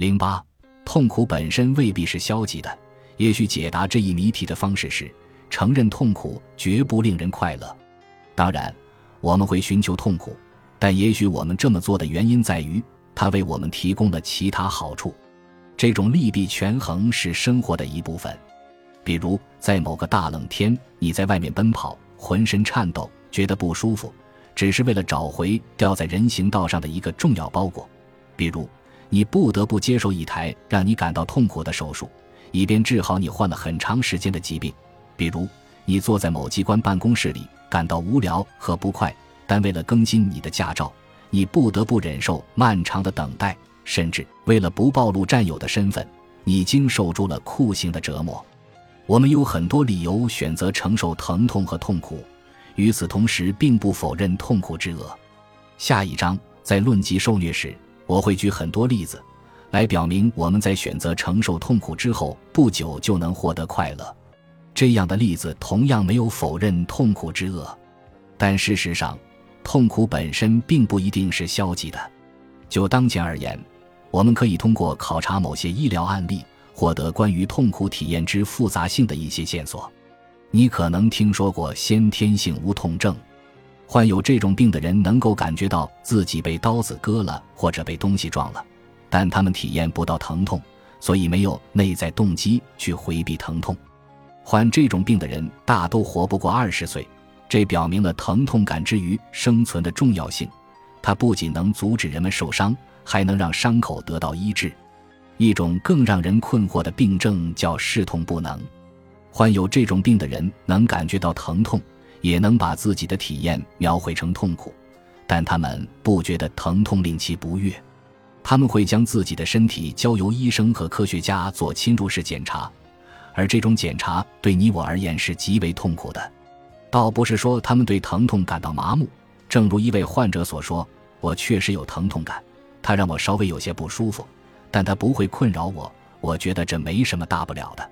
08. 痛苦本身未必是消极的，也许解答这一谜题的方式是承认痛苦绝不令人快乐。当然，我们会寻求痛苦，但也许我们这么做的原因在于，它为我们提供了其他好处。这种利弊权衡是生活的一部分。比如，在某个大冷天，你在外面奔跑，浑身颤抖，觉得不舒服，只是为了找回掉在人行道上的一个重要包裹。比如，你不得不接受一台让你感到痛苦的手术，以便治好你患了很长时间的疾病。比如，你坐在某机关办公室里，感到无聊和不快，但为了更新你的驾照，你不得不忍受漫长的等待，甚至为了不暴露战友的身份，你经受住了酷刑的折磨。我们有很多理由选择承受疼痛和痛苦，与此同时并不否认痛苦之恶。下一章在论及受虐时，我会举很多例子来表明我们在选择承受痛苦之后不久就能获得快乐。这样的例子同样没有否认痛苦之恶，但事实上痛苦本身并不一定是消极的。就当前而言，我们可以通过考察某些医疗案例获得关于痛苦体验之复杂性的一些线索。你可能听说过先天性无痛症，患有这种病的人能够感觉到自己被刀子割了或者被东西撞了，但他们体验不到疼痛，所以没有内在动机去回避疼痛。患这种病的人大都活不过20岁，这表明了疼痛感之于生存的重要性。它不仅能阻止人们受伤，还能让伤口得到医治。一种更让人困惑的病症叫视痛不能。患有这种病的人能感觉到疼痛，也能把自己的体验描绘成痛苦，但他们不觉得疼痛令其不悦。他们会将自己的身体交由医生和科学家做侵入式检查，而这种检查对你我而言是极为痛苦的。倒不是说他们对疼痛感到麻木，正如一位患者所说，我确实有疼痛感，它让我稍微有些不舒服，但它不会困扰我，我觉得这没什么大不了的。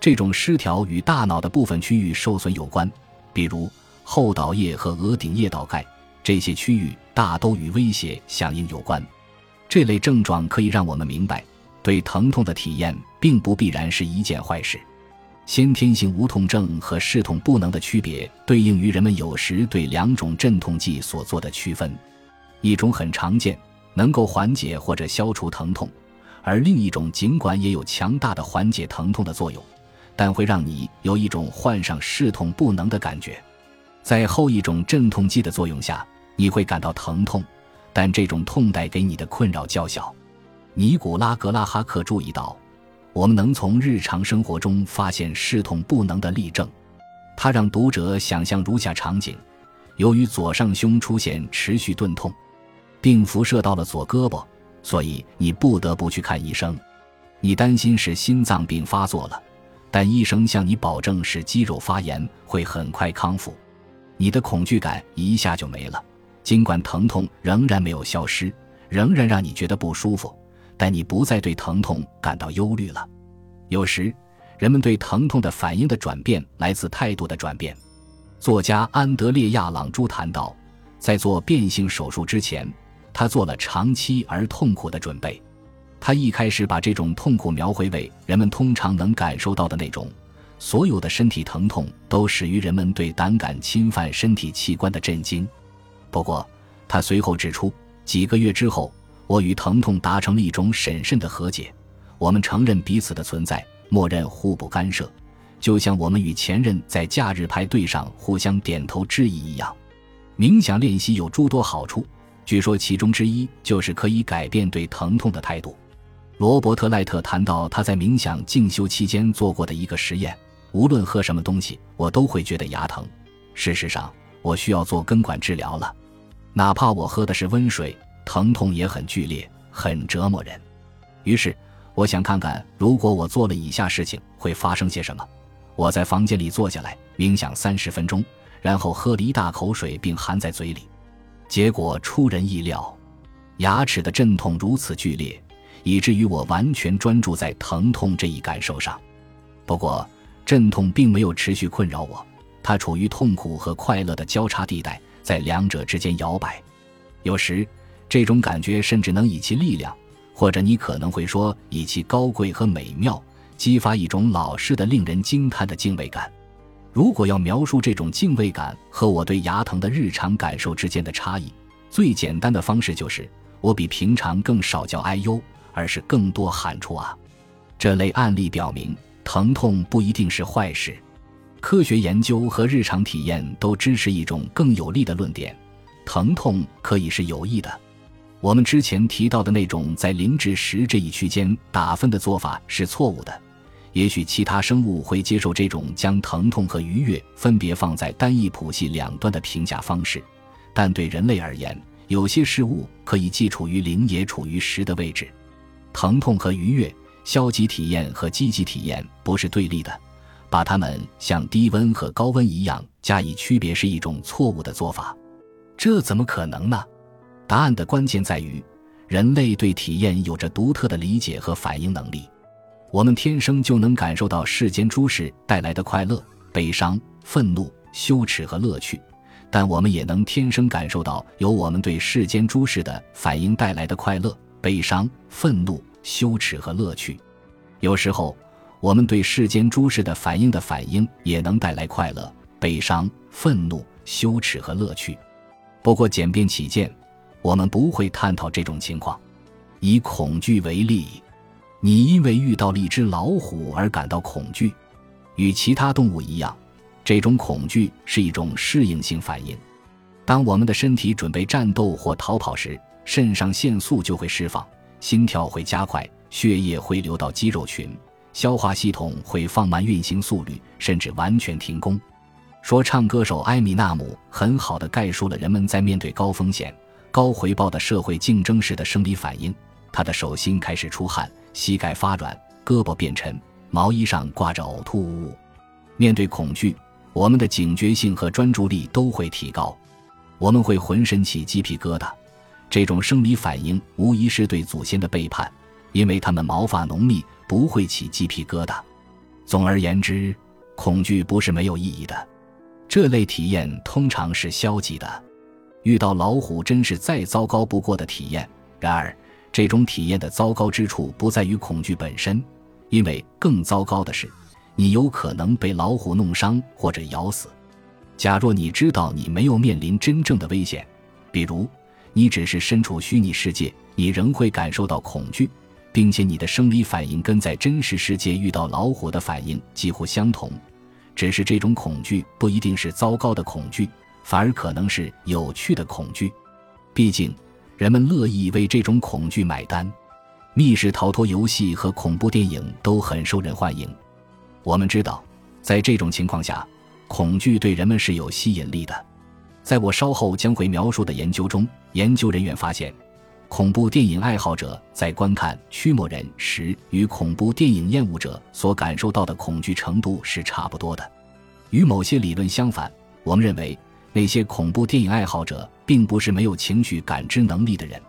这种失调与大脑的部分区域受损有关，比如后脑叶和额顶叶倒盖，这些区域大都与威胁响应有关。这类症状可以让我们明白，对疼痛的体验并不必然是一件坏事。先天性无痛症和视痛不能的区别对应于人们有时对两种镇痛剂所做的区分。一种很常见，能够缓解或者消除疼痛，而另一种尽管也有强大的缓解疼痛的作用，但会让你有一种患上视痛不能的感觉。在后一种镇痛剂的作用下，你会感到疼痛，但这种痛带给你的困扰较小。尼古拉·格拉哈克注意到，我们能从日常生活中发现视痛不能的例证。他让读者想象如下场景：由于左上胸出现持续钝痛，并辐射到了左胳膊，所以你不得不去看医生。你担心是心脏病发作了，但医生向你保证是肌肉发炎，会很快康复。你的恐惧感一下就没了，尽管疼痛仍然没有消失，仍然让你觉得不舒服，但你不再对疼痛感到忧虑了。有时，人们对疼痛的反应的转变来自态度的转变。作家安德烈亚·朗朱谈到，在做变性手术之前，他做了长期而痛苦的准备。他一开始把这种痛苦描绘为人们通常能感受到的那种，所有的身体疼痛都始于人们对胆敢侵犯身体器官的震惊。不过，他随后指出，几个月之后，我与疼痛达成了一种审慎的和解，我们承认彼此的存在，默认互不干涉，就像我们与前任在假日派对上互相点头致意一样。冥想练习有诸多好处，据说其中之一就是可以改变对疼痛的态度。罗伯特·赖特谈到他在冥想静修期间做过的一个实验，无论喝什么东西，我都会觉得牙疼。事实上，我需要做根管治疗了。哪怕我喝的是温水，疼痛也很剧烈，很折磨人。于是，我想看看如果我做了以下事情会发生些什么。我在房间里坐下来，冥想30分钟，然后喝了一大口水并含在嘴里。结果出人意料，牙齿的阵痛如此剧烈，以至于我完全专注在疼痛这一感受上。不过，阵痛并没有持续困扰我，它处于痛苦和快乐的交叉地带，在两者之间摇摆。有时，这种感觉甚至能以其力量，或者你可能会说以其高贵和美妙，激发一种老式的令人惊叹的敬畏感。如果要描述这种敬畏感和我对牙疼的日常感受之间的差异，最简单的方式就是我比平常更少叫哎呦，而是更多喊出啊。这类案例表明，疼痛不一定是坏事。科学研究和日常体验都支持一种更有力的论点：疼痛可以是有益的。我们之前提到的那种在0至10这一区间打分的做法是错误的。也许其他生物会接受这种将疼痛和愉悦分别放在单一谱系两端的评价方式，但对人类而言，有些事物可以既处于0也处于10的位置。疼痛和愉悦，消极体验和积极体验不是对立的，把它们像低温和高温一样加以区别是一种错误的做法。这怎么可能呢？答案的关键在于，人类对体验有着独特的理解和反应能力。我们天生就能感受到世间诸事带来的快乐、悲伤、愤怒、羞耻和乐趣，但我们也能天生感受到由我们对世间诸事的反应带来的快乐、悲伤、愤怒、羞耻和乐趣。有时候，我们对世间诸事的反应也能带来快乐、悲伤、愤怒、羞耻和乐趣。不过简便起见，我们不会探讨这种情况。以恐惧为例，你因为遇到了一只老虎而感到恐惧。与其他动物一样，这种恐惧是一种适应性反应。当我们的身体准备战斗或逃跑时，肾上腺素就会释放，心跳会加快，血液会流到肌肉群，消化系统会放慢运行速率，甚至完全停工。说唱歌手埃米纳姆很好地概述了人们在面对高风险高回报的社会竞争时的生理反应。他的手心开始出汗，膝盖发软，胳膊变沉，毛衣上挂着呕吐物。面对恐惧，我们的警觉性和专注力都会提高，我们会浑身起鸡皮疙瘩。这种生理反应无疑是对祖先的背叛，因为他们毛发浓密，不会起鸡皮疙瘩。总而言之，恐惧不是没有意义的。这类体验通常是消极的。遇到老虎真是再糟糕不过的体验，然而这种体验的糟糕之处不在于恐惧本身，因为更糟糕的是，你有可能被老虎弄伤或者咬死。假若你知道你没有面临真正的危险，比如你只是身处虚拟世界，你仍会感受到恐惧，并且你的生理反应跟在真实世界遇到老虎的反应几乎相同，只是这种恐惧不一定是糟糕的恐惧，反而可能是有趣的恐惧。毕竟人们乐意为这种恐惧买单。密室逃脱游戏和恐怖电影都很受人欢迎。我们知道，在这种情况下，恐惧对人们是有吸引力的。在我稍后将会描述的研究中，研究人员发现，恐怖电影爱好者在观看《驱魔人》时与恐怖电影厌恶者所感受到的恐惧程度是差不多的。与某些理论相反，我们认为那些恐怖电影爱好者并不是没有情绪感知能力的人，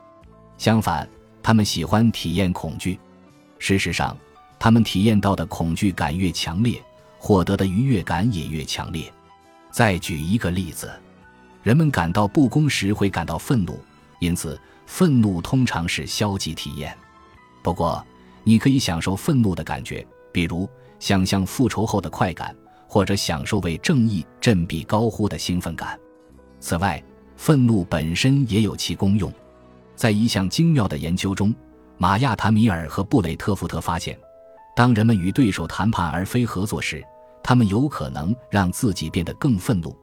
相反，他们喜欢体验恐惧。事实上，他们体验到的恐惧感越强烈，获得的愉悦感也越强烈。再举一个例子，人们感到不公时会感到愤怒，因此愤怒通常是消极体验。不过，你可以享受愤怒的感觉，比如想象复仇后的快感，或者享受为正义振臂高呼的兴奋感。此外，愤怒本身也有其功用。在一项精妙的研究中，玛亚·塔米尔和布雷特·福特发现，当人们与对手谈判而非合作时，他们有可能让自己变得更愤怒，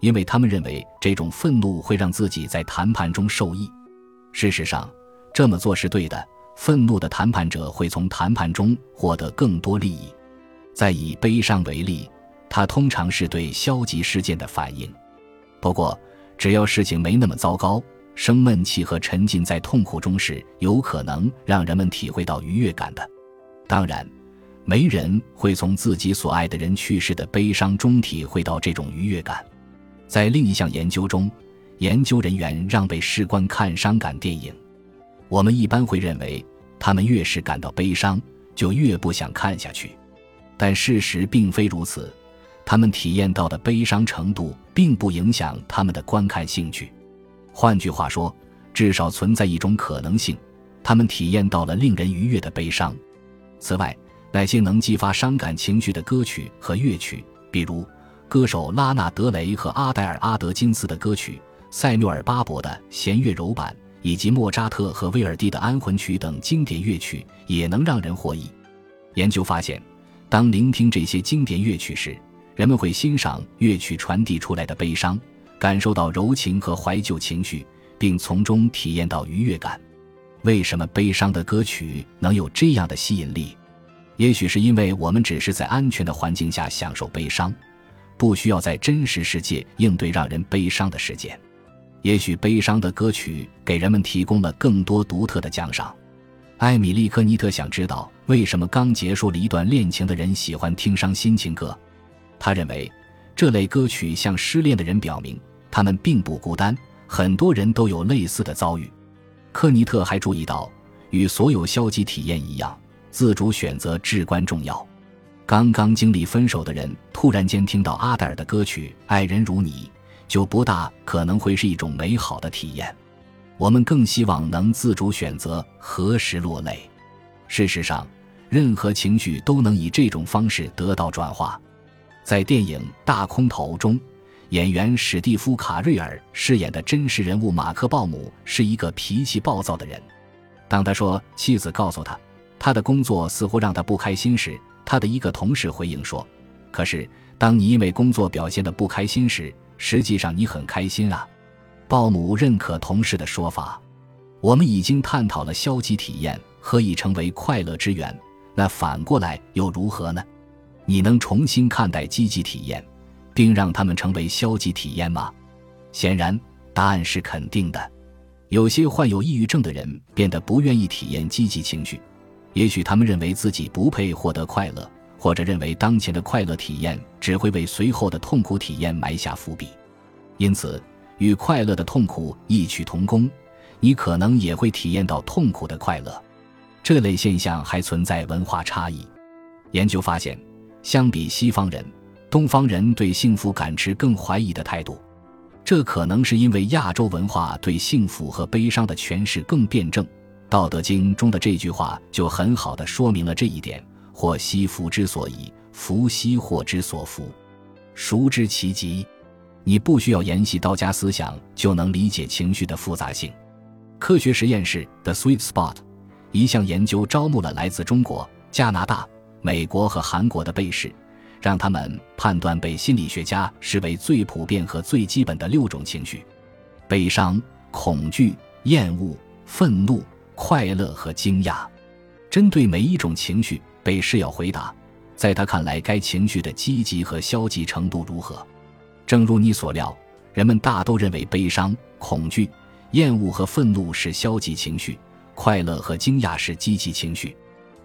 因为他们认为这种愤怒会让自己在谈判中受益。事实上，这么做是对的，愤怒的谈判者会从谈判中获得更多利益。再以悲伤为例，它通常是对消极事件的反应。不过，只要事情没那么糟糕，生闷气和沉浸在痛苦中是有可能让人们体会到愉悦感的。当然，没人会从自己所爱的人去世的悲伤中体会到这种愉悦感。在另一项研究中，研究人员让被试官看伤感电影。我们一般会认为，他们越是感到悲伤，就越不想看下去。但事实并非如此。他们体验到的悲伤程度并不影响他们的观看兴趣。换句话说，至少存在一种可能性，他们体验到了令人愉悦的悲伤。此外，那些能激发伤感情绪的歌曲和乐曲，比如歌手拉纳德雷和阿黛尔阿德金斯的歌曲、塞缪尔巴伯的弦乐柔板，以及莫扎特和威尔第的安魂曲等经典乐曲，也能让人获益。研究发现，当聆听这些经典乐曲时，人们会欣赏乐曲传递出来的悲伤，感受到柔情和怀旧情绪，并从中体验到愉悦感。为什么悲伤的歌曲能有这样的吸引力？也许是因为我们只是在安全的环境下享受悲伤，不需要在真实世界应对让人悲伤的事件。也许悲伤的歌曲给人们提供了更多独特的奖赏。艾米丽·科尼特想知道为什么刚结束了一段恋情的人喜欢听伤心情歌。他认为，这类歌曲向失恋的人表明，他们并不孤单，很多人都有类似的遭遇。科尼特还注意到，与所有消极体验一样，自主选择至关重要。刚刚经历分手的人突然间听到阿黛尔的歌曲《爱人如你》，就不大可能会是一种美好的体验。我们更希望能自主选择何时落泪。事实上，任何情绪都能以这种方式得到转化。在电影《大空头》中，演员史蒂夫·卡瑞尔饰演的真实人物马克·鲍姆是一个脾气暴躁的人。当他说妻子告诉他他的工作似乎让他不开心时，他的一个同事回应说，可是当你因为工作表现得不开心时，实际上你很开心啊。鲍姆认可同事的说法。我们已经探讨了消极体验何以成为快乐之源，那反过来又如何呢？你能重新看待积极体验，并让它们成为消极体验吗？显然，答案是肯定的。有些患有抑郁症的人变得不愿意体验积极情绪，也许他们认为自己不配获得快乐，或者认为当前的快乐体验只会为随后的痛苦体验埋下伏笔。因此，与快乐的痛苦异曲同工，你可能也会体验到痛苦的快乐。这类现象还存在文化差异。研究发现，相比西方人，东方人对幸福感持更怀疑的态度，这可能是因为亚洲文化对幸福和悲伤的诠释更辩证。《道德经》中的这句话就很好地说明了这一点：祸兮福之所倚，福兮祸之所伏，孰知其极？你不需要研习道家思想就能理解情绪的复杂性。科学实验室 The Sweet Spot 一项研究招募了来自中国、加拿大、美国和韩国的被试，让他们判断被心理学家视为最普遍和最基本的6种情绪：悲伤、恐惧、厌恶、愤怒、快乐和惊讶。针对每一种情绪，被试要回答在他看来该情绪的积极和消极程度如何。正如你所料，人们大都认为悲伤、恐惧、厌恶和愤怒是消极情绪，快乐和惊讶是积极情绪。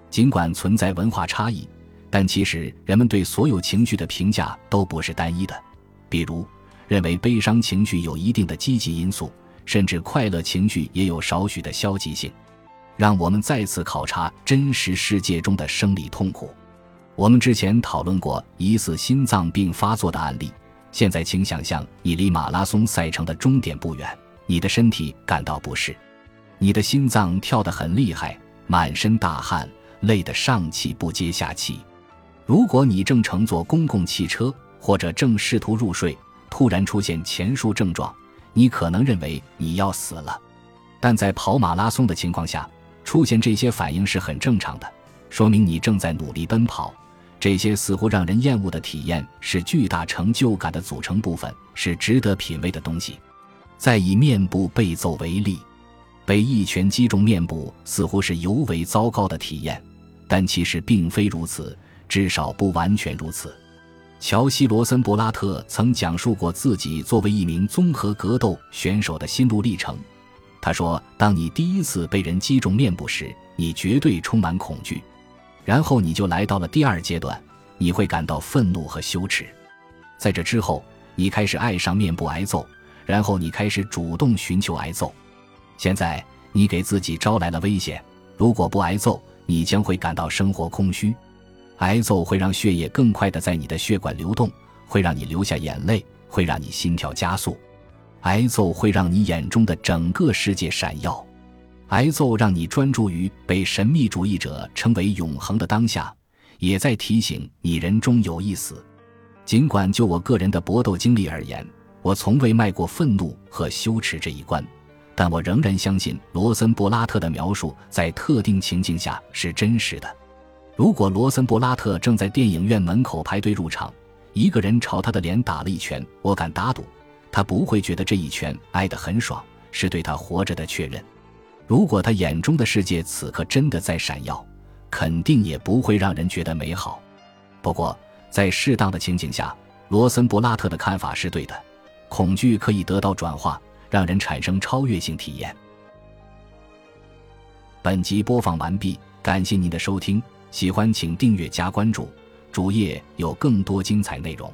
尽管存在文化差异，但其实人们对所有情绪的评价都不是单一的。比如，认为悲伤情绪有一定的积极因素，甚至快乐情绪也有少许的消极性。让我们再次考察真实世界中的生理痛苦。我们之前讨论过疑似心脏病发作的案例，现在请想象你离马拉松赛程的终点不远，你的身体感到不适，你的心脏跳得很厉害，满身大汗，累得上气不接下气。如果你正乘坐公共汽车，或者正试图入睡，突然出现前述症状，你可能认为你要死了。但在跑马拉松的情况下，出现这些反应是很正常的，说明你正在努力奔跑。这些似乎让人厌恶的体验是巨大成就感的组成部分，是值得品味的东西。再以面部被揍为例，被一拳击中面部似乎是尤为糟糕的体验，但其实并非如此，至少不完全如此。乔西·罗森伯拉特曾讲述过自己作为一名综合格斗选手的心路历程。他说，当你第一次被人击中面部时，你绝对充满恐惧，然后你就来到了第二阶段，你会感到愤怒和羞耻。在这之后，你开始爱上面部挨揍，然后你开始主动寻求挨揍。现在你给自己招来了危险，如果不挨揍，你将会感到生活空虚。挨揍会让血液更快地在你的血管流动，会让你流下眼泪，会让你心跳加速。挨揍会让你眼中的整个世界闪耀。挨揍让你专注于被神秘主义者称为永恒的当下，也在提醒你人终有一死。尽管就我个人的搏斗经历而言，我从未迈过愤怒和羞耻这一关，但我仍然相信罗森伯拉特的描述在特定情境下是真实的。如果罗森伯拉特正在电影院门口排队入场，一个人朝他的脸打了一拳，我敢打赌他不会觉得这一拳挨得很爽，是对他活着的确认。如果他眼中的世界此刻真的在闪耀，肯定也不会让人觉得美好。不过在适当的情景下，罗森伯拉特的看法是对的，恐惧可以得到转化，让人产生超越性体验。本集播放完毕，感谢您的收听，喜欢请订阅加关注，主页有更多精彩内容。